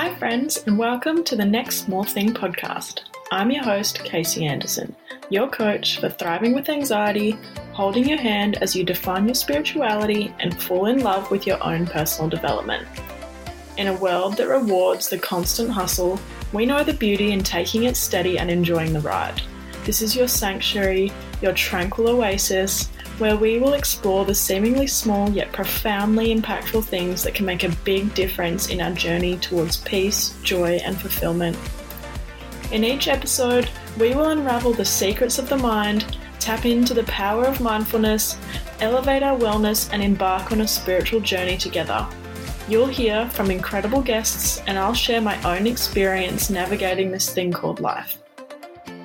Hi friends, and welcome to the Next Small Thing podcast. I'm your host, Casey Anderson, your coach for thriving with anxiety, holding your hand as you define your spirituality and fall in love with your own personal development. In a world that rewards the constant hustle, we know the beauty in taking it steady and enjoying the ride. This is your sanctuary, your tranquil oasis, where we will explore the seemingly small yet profoundly impactful things that can make a big difference in our journey towards peace, joy, and fulfillment. In each episode, we will unravel the secrets of the mind, tap into the power of mindfulness, elevate our wellness, and embark on a spiritual journey together. You'll hear from incredible guests, and I'll share my own experience navigating this thing called life.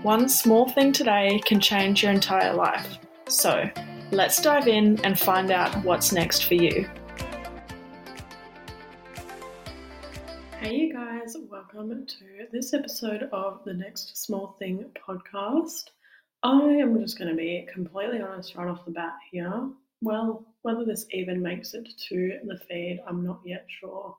One small thing today can change your entire life. So, let's dive in and find out what's next for you. Hey you guys, welcome to this episode of the Next Small Thing podcast. I am just going to be completely honest right off the bat here. Well, whether this even makes it to the feed, I'm not yet sure.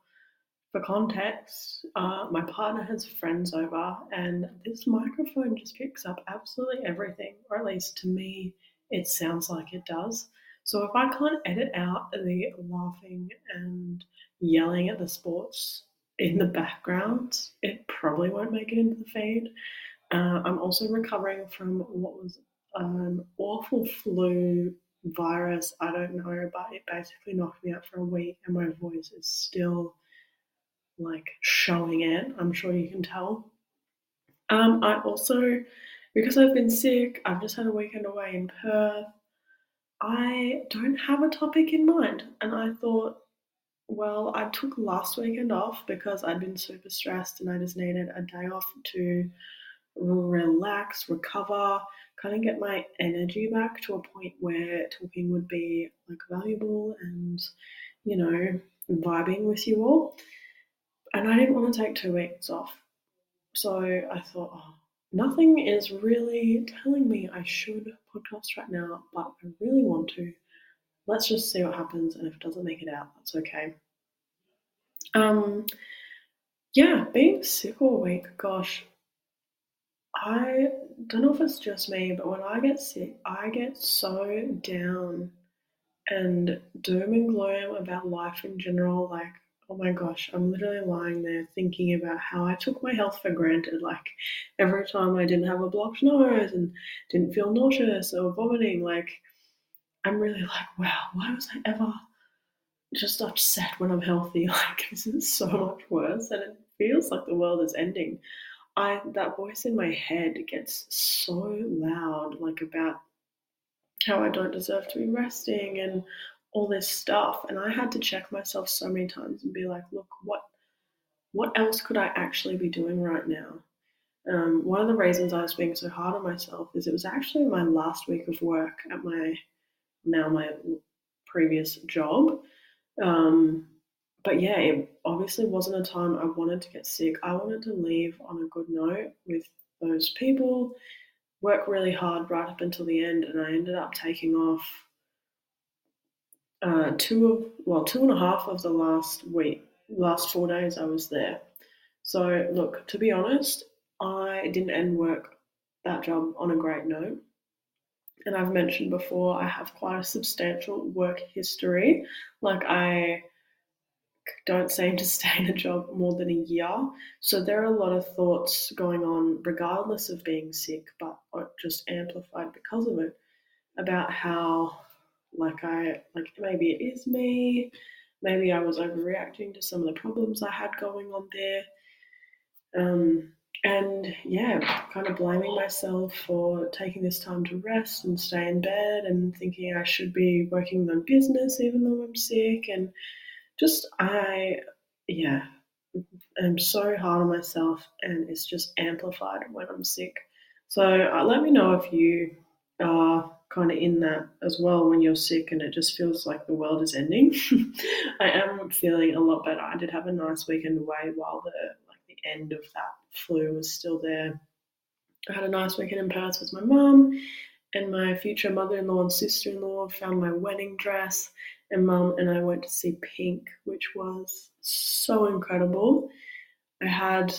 For context, my partner has friends over and this microphone just picks up absolutely everything, or at least to me, it sounds like it does. So if I can't edit out the laughing and yelling at the sports in the background, it probably won't make it into the feed. I'm also recovering from what was an awful flu virus. I don't know, but it basically knocked me out for a week and my voice is still like showing it. I'm sure you can tell. I also... because I've been sick, I've just had a weekend away in Perth, I don't have a topic in mind. And I thought, well, I took last weekend off because I'd been super stressed and I just needed a day off to relax, recover, kind of get my energy back to a point where talking would be like valuable and, you know, vibing with you all. And I didn't want to take 2 weeks off. So I thought, nothing is really telling me I should podcast right now, but I really want to. Let's just see what happens, and if it doesn't make it out, that's okay. Yeah, being sick all week, gosh, I don't know if it's just me, but when I get sick, I get so down and doom and gloom about life in general. Like, oh my gosh, I'm literally lying there thinking about how I took my health for granted. Like every time I didn't have a blocked nose and didn't feel nauseous or vomiting, like I'm really like, wow, why was I ever just upset when I'm healthy? Like this is so much worse and it feels like the world is ending. That voice in my head gets so loud, like about how I don't deserve to be resting and all this stuff, and I had to check myself so many times and be like, look, what else could I actually be doing right now? One of the reasons I was being so hard on myself is it was actually my last week of work at my previous job. But yeah, it obviously wasn't a time I wanted to get sick. I wanted to leave on a good note with those people, work really hard right up until the end, and I ended up taking off 2.5 of the last 4 days I was there. So look, to be honest, I didn't end work that job on a great note. And I've mentioned before, I have quite a substantial work history. Like I don't seem to stay in a job more than a year. So there are a lot of thoughts going on regardless of being sick, but just amplified because of it, about how maybe it is me, maybe I was overreacting to some of the problems I had going on there. And yeah, kind of blaming myself for taking this time to rest and stay in bed and thinking I should be working on business even though I'm sick. And just, I'm so hard on myself and it's just amplified when I'm sick. So let me know if you are kind of in that as well when you're sick and it just feels like the world is ending. I am feeling a lot better. I did have a nice weekend away while the end of that flu was still there. I had a nice weekend in Paris with my mum and my future mother-in-law and sister-in-law found my wedding dress, and mum and I went to see Pink, which was so incredible. I had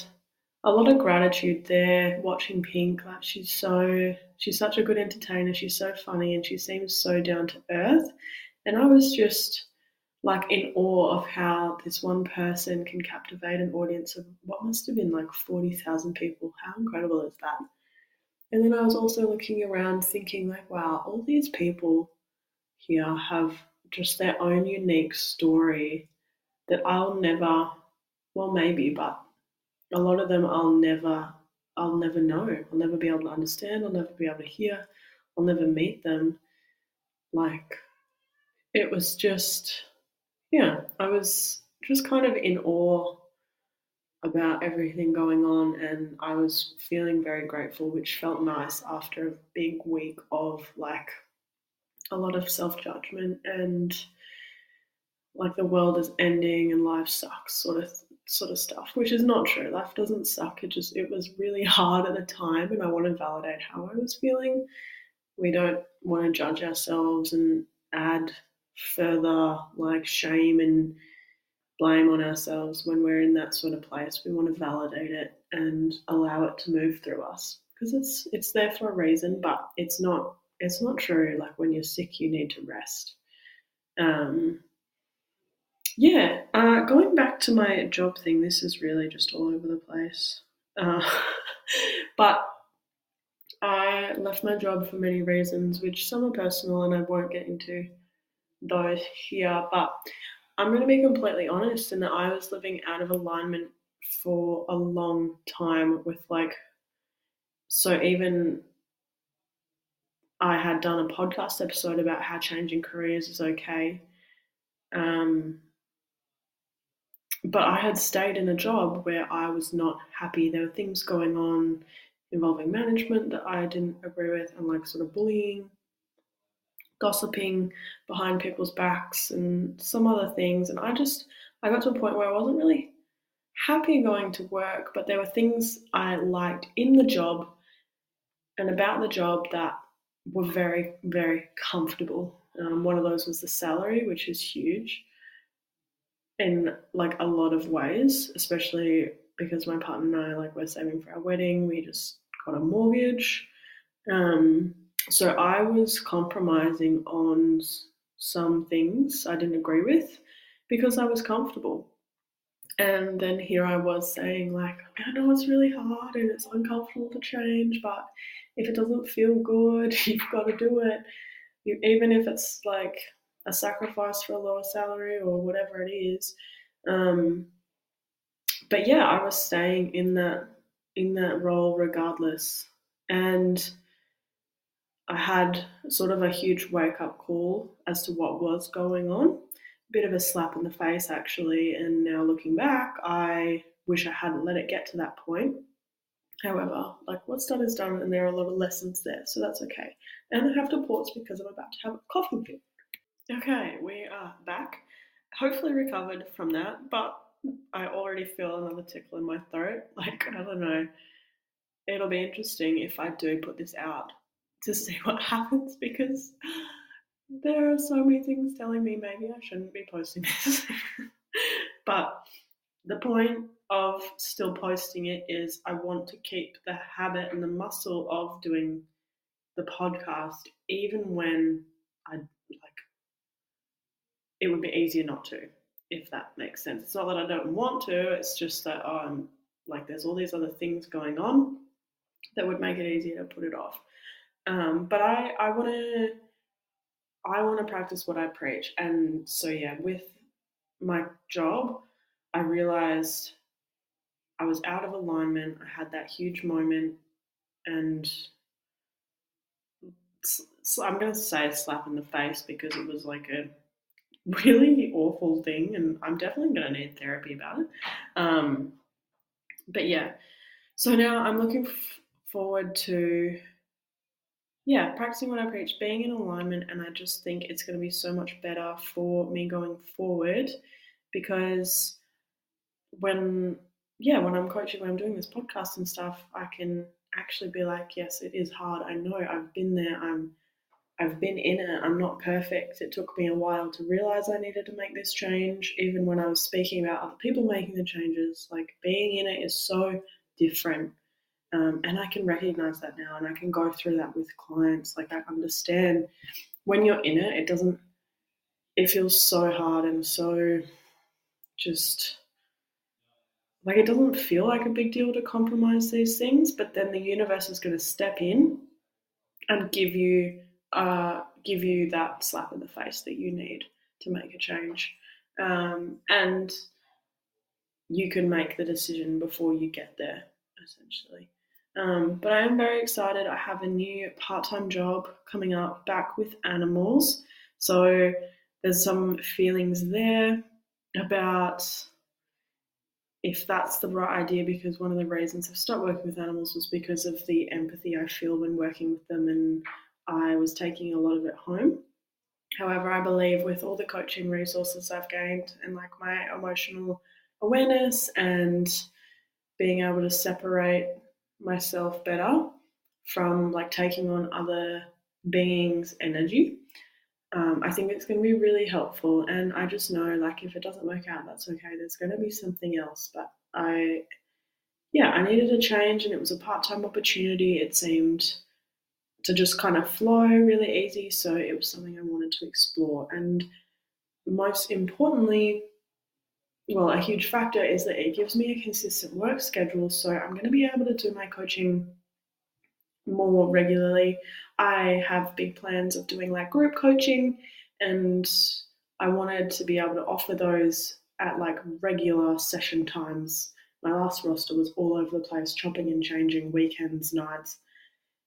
a lot of gratitude there watching Pink. Like, she's such a good entertainer. She's so funny and she seems so down to earth. And I was just like in awe of how this one person can captivate an audience of what must have been like 40,000 people. How incredible is that? And then I was also looking around thinking like, wow, all these people here have just their own unique story that I'll never, well, maybe, but a lot of them I'll never know. I'll never be able to understand. I'll never be able to hear. I'll never meet them. Like, it was just, yeah, I was just kind of in awe about everything going on, and I was feeling very grateful, which felt nice after a big week of like a lot of self-judgment and like the world is ending and life sucks sort of stuff, which is not true. Life doesn't suck. It was really hard at the time, and I want to validate how I was feeling. We don't want to judge ourselves and add further like shame and blame on ourselves when we're in that sort of place. We want to validate it and allow it to move through us because it's there for a reason, but it's not true. Like, when you're sick, you need to rest. Going back to my job thing, this is really just all over the place. But I left my job for many reasons, which some are personal and I won't get into those here, but I'm going to be completely honest in that I was living out of alignment for a long time with even I had done a podcast episode about how changing careers is okay. But I had stayed in a job where I was not happy. There were things going on involving management that I didn't agree with, and like sort of bullying, gossiping behind people's backs and some other things. And I got to a point where I wasn't really happy going to work, but there were things I liked in the job and about the job that were very, very comfortable. One of those was the salary, which is huge in like a lot of ways, especially because my partner and I, like, we're saving for our wedding. We just got a mortgage. So I was compromising on some things I didn't agree with because I was comfortable. And then here I was saying, like, I know it's really hard and it's uncomfortable to change, but if it doesn't feel good, you've got to do it. Even if it's like a sacrifice for a lower salary or whatever it is. But yeah, I was staying in that role regardless. And I had sort of a huge wake-up call as to what was going on, a bit of a slap in the face actually, and now looking back, I wish I hadn't let it get to that point. However, like, what's done is done, and there are a lot of lessons there, so that's okay. And I have to pause because I'm about to have a coughing fit. Okay, we are back, hopefully recovered from that, but I already feel another tickle in my throat. Like, I don't know, it'll be interesting if I do put this out to see what happens, because there are so many things telling me maybe I shouldn't be posting this. But the point of still posting it is I want to keep the habit and the muscle of doing the podcast, even when I it would be easier not to, if that makes sense. It's not that I don't want to, it's just that there's all these other things going on that would make it easier to put it off. But I want to practice what I preach. And so, yeah, with my job, I realized I was out of alignment. I had that huge moment, and so I'm going to say slap in the face because it was like a really awful thing, and I'm definitely going to need therapy about it. But yeah, so now I'm looking forward to practicing what I preach, being in alignment, and I just think it's going to be so much better for me going forward, because when I'm coaching, when I'm doing this podcast and stuff, I can actually be like, yes, it is hard. I know, I've been there. I'm I've been in it. I'm not perfect. It took me a while to realize I needed to make this change, even when I was speaking about other people making the changes. Like, being in it is so different. And I can recognize that now, and I can go through that with clients. Like, I understand when you're in it, it feels so hard and so just like, it doesn't feel like a big deal to compromise these things, but then the universe is going to step in and give you that slap in the face that you need to make a change. And you can make the decision before you get there, essentially. But I am very excited. I have a new part-time job coming up, back with animals. So there's some feelings there about if that's the right idea, because one of the reasons I've stopped working with animals was because of the empathy I feel when working with them, and I was taking a lot of it home. However, I believe with all the coaching resources I've gained and like my emotional awareness and being able to separate myself better from like taking on other beings' energy, I think it's going to be really helpful. And I just know, like, if it doesn't work out, that's okay. There's going to be something else. But I needed a change, and it was a part-time opportunity. It seemed to just kind of flow really easy. So it was something I wanted to explore. And most importantly, well, a huge factor is that it gives me a consistent work schedule, so I'm going to be able to do my coaching more regularly. I have big plans of doing like group coaching, and I wanted to be able to offer those at like regular session times. My last roster was all over the place, chopping and changing, weekends, nights,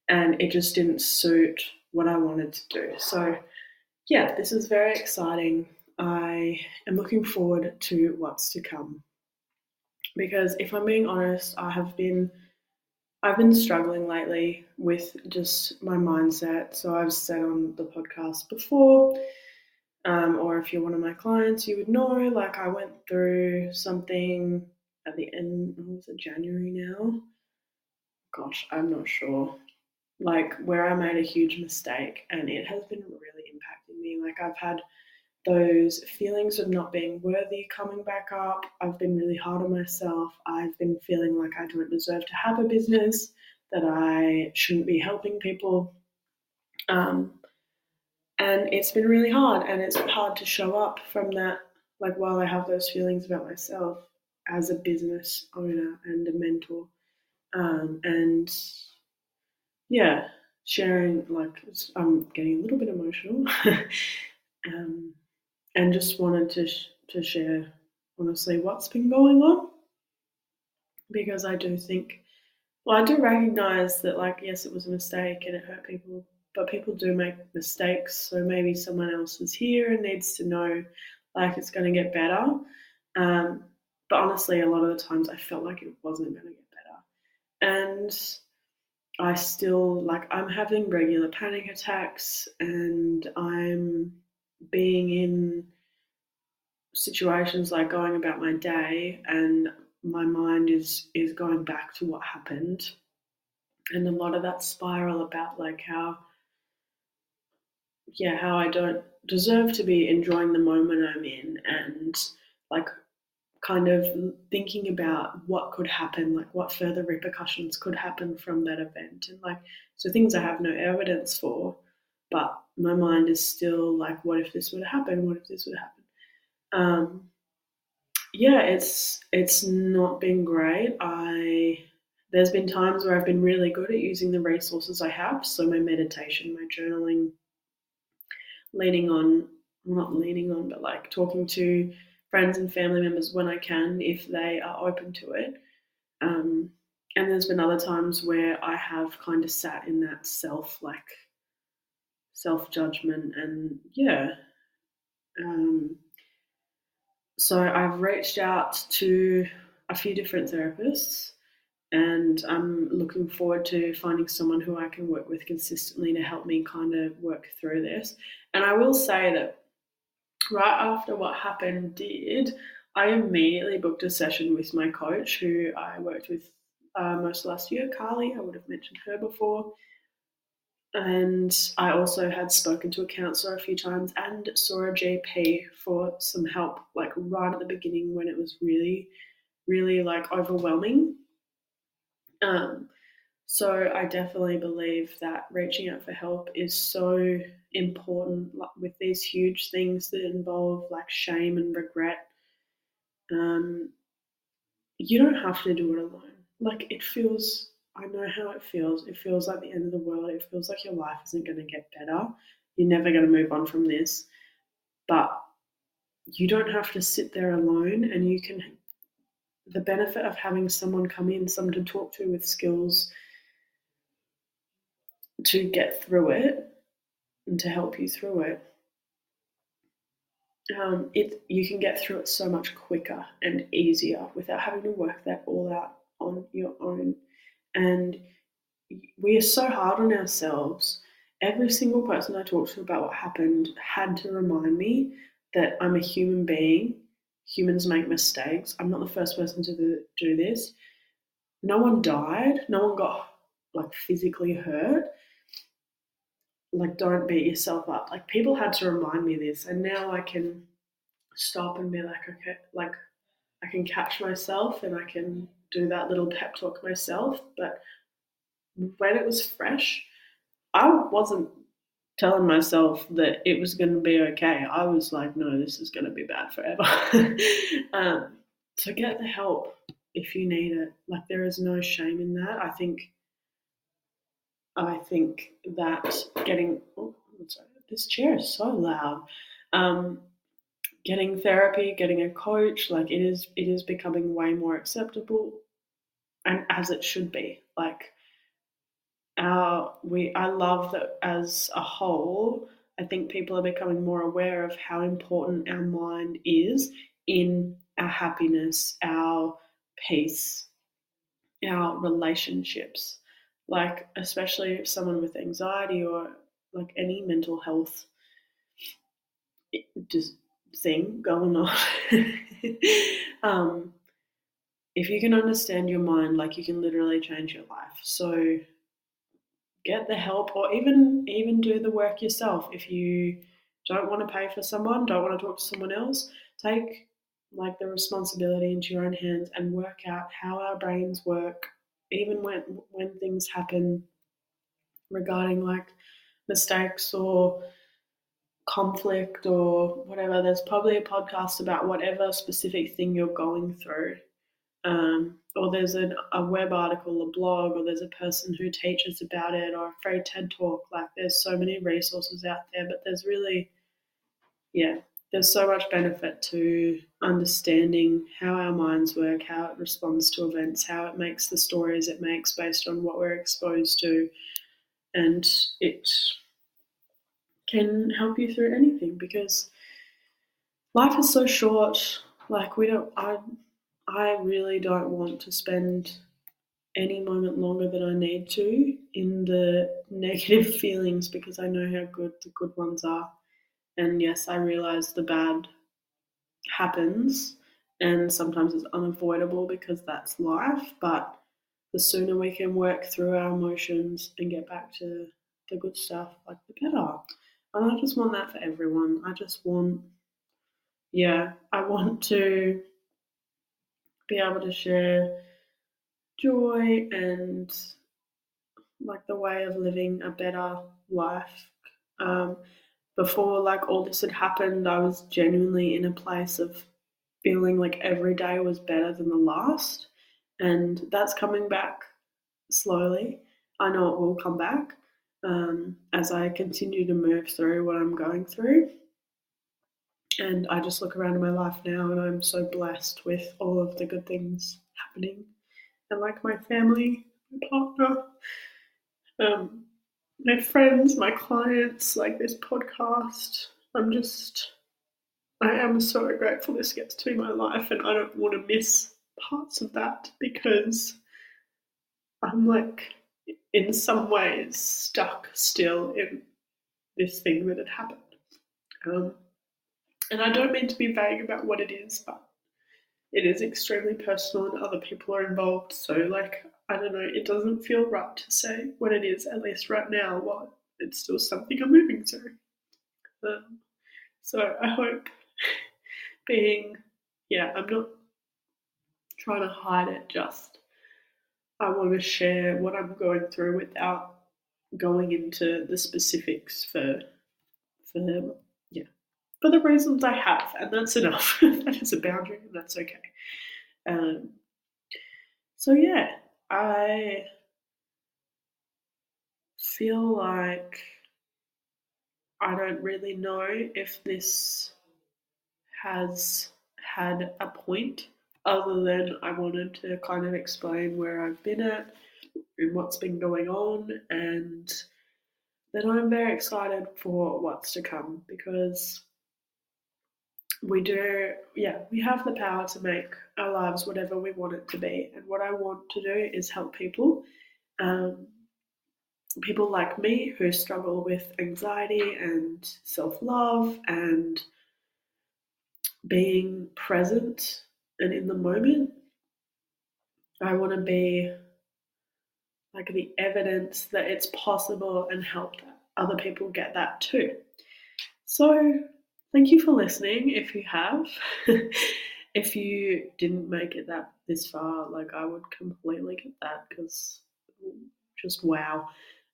and it just didn't suit what I wanted to do. So yeah, this is very exciting. I am looking forward to what's to come, because if I'm being honest, I've been struggling lately with just my mindset. So I've said on the podcast before, or if you're one of my clients, you would know, like, I went through something at the end, was it January now? Gosh, I'm not sure. Like, where I made a huge mistake, and it has been really impacting me. Like, I've had those feelings of not being worthy coming back up. I've been really hard on myself. I've been feeling like I don't deserve to have a business, that I shouldn't be helping people. And it's been really hard, and it's hard to show up from that, like, while I have those feelings about myself as a business owner and a mentor. And yeah, sharing, like, I'm getting a little bit emotional. And just wanted to share, honestly, what's been going on, because I do think, well, I do recognize that, like, yes, it was a mistake and it hurt people, but people do make mistakes. So maybe someone else is here and needs to know, like, it's going to get better. But honestly, a lot of the times I felt like it wasn't going to get better. And I still, like, I'm having regular panic attacks, and I'm being in situations, like, going about my day, and my mind is going back to what happened. And a lot of that spiral about, like, how I don't deserve to be enjoying the moment I'm in, and, like, kind of thinking about what could happen, like what further repercussions could happen from that event. And, like, so things I have no evidence for, but my mind is still like, what if this would happen? What if this would happen? It's not been great. There's been times where I've been really good at using the resources I have. So my meditation, my journaling, like talking to friends and family members when I can, if they are open to it. And there's been other times where I have kind of sat in that self-judgment and yeah. So I've reached out to a few different therapists, and I'm looking forward to finding someone who I can work with consistently to help me kind of work through this. And I will say that right after what happened I immediately booked a session with my coach, who I worked with most last year, Carly. I would have mentioned her before. And I also had spoken to a counsellor a few times and saw a GP for some help, like right at the beginning when it was really, really like overwhelming. So I definitely believe that reaching out for help is so important, like, with these huge things that involve like shame and regret. You don't have to do it alone. Like, it feels, I know how it feels. It feels like the end of the world. It feels like your life isn't going to get better. You're never going to move on from this. But you don't have to sit there alone, and you can, the benefit of having someone come in, someone to talk to with skills to get through it and to help you through it, you can get through it so much quicker and easier without having to work that all out on your own. And we are so hard on ourselves. Every single person I talked to about what happened had to remind me that I'm a human being. Humans make mistakes. I'm not the first person to do this. No one died. No one got like physically hurt. Like, don't beat yourself up. Like, people had to remind me this, and now I can stop and be like, okay, like, I can catch myself and I can do that little pep talk myself. But when it was fresh, I wasn't telling myself that it was going to be okay. I was like, no, this is going to be bad forever. So get the help if you need it. Like, there is no shame in that. I think that getting, oh, I'm sorry, this chair is so loud. Getting therapy, getting a coach, like, it is becoming way more acceptable, and as it should be. Like, I love that as a whole, I think people are becoming more aware of how important our mind is in our happiness, our peace, our relationships. Like, especially if someone with anxiety or like any mental health thing going on. If you can understand your mind, like, you can literally change your life. So get the help, or even do the work yourself. If you don't want to pay for someone, don't want to talk to someone else, take like the responsibility into your own hands and work out how our brains work, even when things happen regarding like mistakes or conflict or whatever. There's probably a podcast about whatever specific thing you're going through, or there's a web article, a blog, or there's a person who teaches about it, or a free TED talk. Like, there's so many resources out there, but there's really, there's so much benefit to understanding how our minds work, how it responds to events, how it makes the stories it makes based on what we're exposed to, and it can help you through anything, because life is so short. Like, I really don't want to spend any moment longer than I need to in the negative feelings, because I know how good the good ones are. And yes, I realise the bad happens, and sometimes it's unavoidable because that's life, but the sooner we can work through our emotions and get back to the good stuff, like, the better. And I just want that for everyone. I just want, I want to be able to share joy and like the way of living a better life. Before like all this had happened, I was genuinely in a place of feeling like every day was better than the last, and that's coming back slowly. I know it will come back as I continue to move through what I'm going through. And I just look around at my life now, and I'm so blessed with all of the good things happening, and like my family, my partner, my friends, my clients, like this podcast. I am so grateful this gets to be my life, and I don't want to miss parts of that, because I'm like in some ways stuck still in this thing that had happened. And I don't mean to be vague about what it is, but it is extremely personal and other people are involved. So, like, I don't know, it doesn't feel right to say what it is, at least right now, while it's still something I'm moving through. So I hope I'm not trying to hide it, just I want to share what I'm going through without going into the specifics for the reasons I have, and that's enough. That is a boundary, and that's okay. I feel like I don't really know if this has had a point, other than I wanted to kind of explain where I've been at and what's been going on, and that I'm very excited for what's to come, because we have the power to make our lives whatever we want it to be. And what I want to do is help people, people like me who struggle with anxiety and self-love and being present and in the moment. I want to be like the evidence that it's possible and help other people get that too. So thank you for listening if you have. If you didn't make it this far, I would completely get that, because just wow.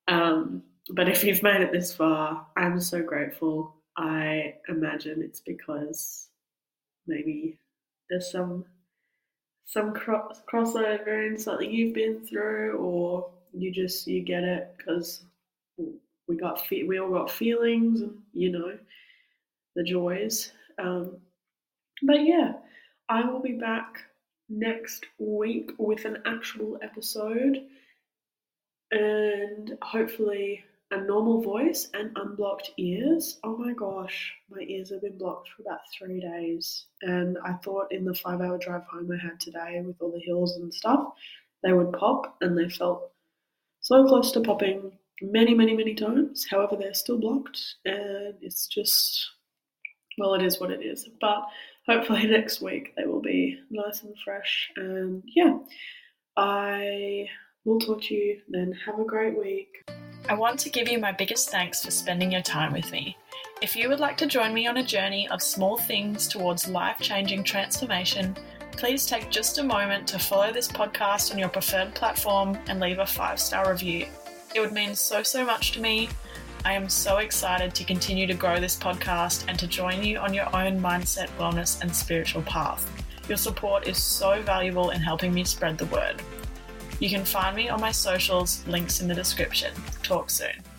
But if you've made it this far, I'm so grateful. I imagine it's because maybe there's some crossover in something you've been through, or you get it, because we all got feelings and the joys. I will be back next week with an actual episode, and hopefully a normal voice and unblocked ears. Oh my gosh, my ears have been blocked for about 3 days, and I thought in the 5-hour drive home I had today with all the hills and stuff they would pop, and they felt so close to popping many, many, many times. However, they're still blocked, and it's just, well, it is what it is, but hopefully next week they will be nice and fresh, and I will talk to you then. Have a great week. I want to give you my biggest thanks for spending your time with me. If you would like to join me on a journey of small things towards life-changing transformation, please take just a moment to follow this podcast on your preferred platform and leave a 5-star review. It would mean so, so much to me. I am so excited to continue to grow this podcast and to join you on your own mindset, wellness, and spiritual path. Your support is so valuable in helping me spread the word. You can find me on my socials, links in the description. Talk soon.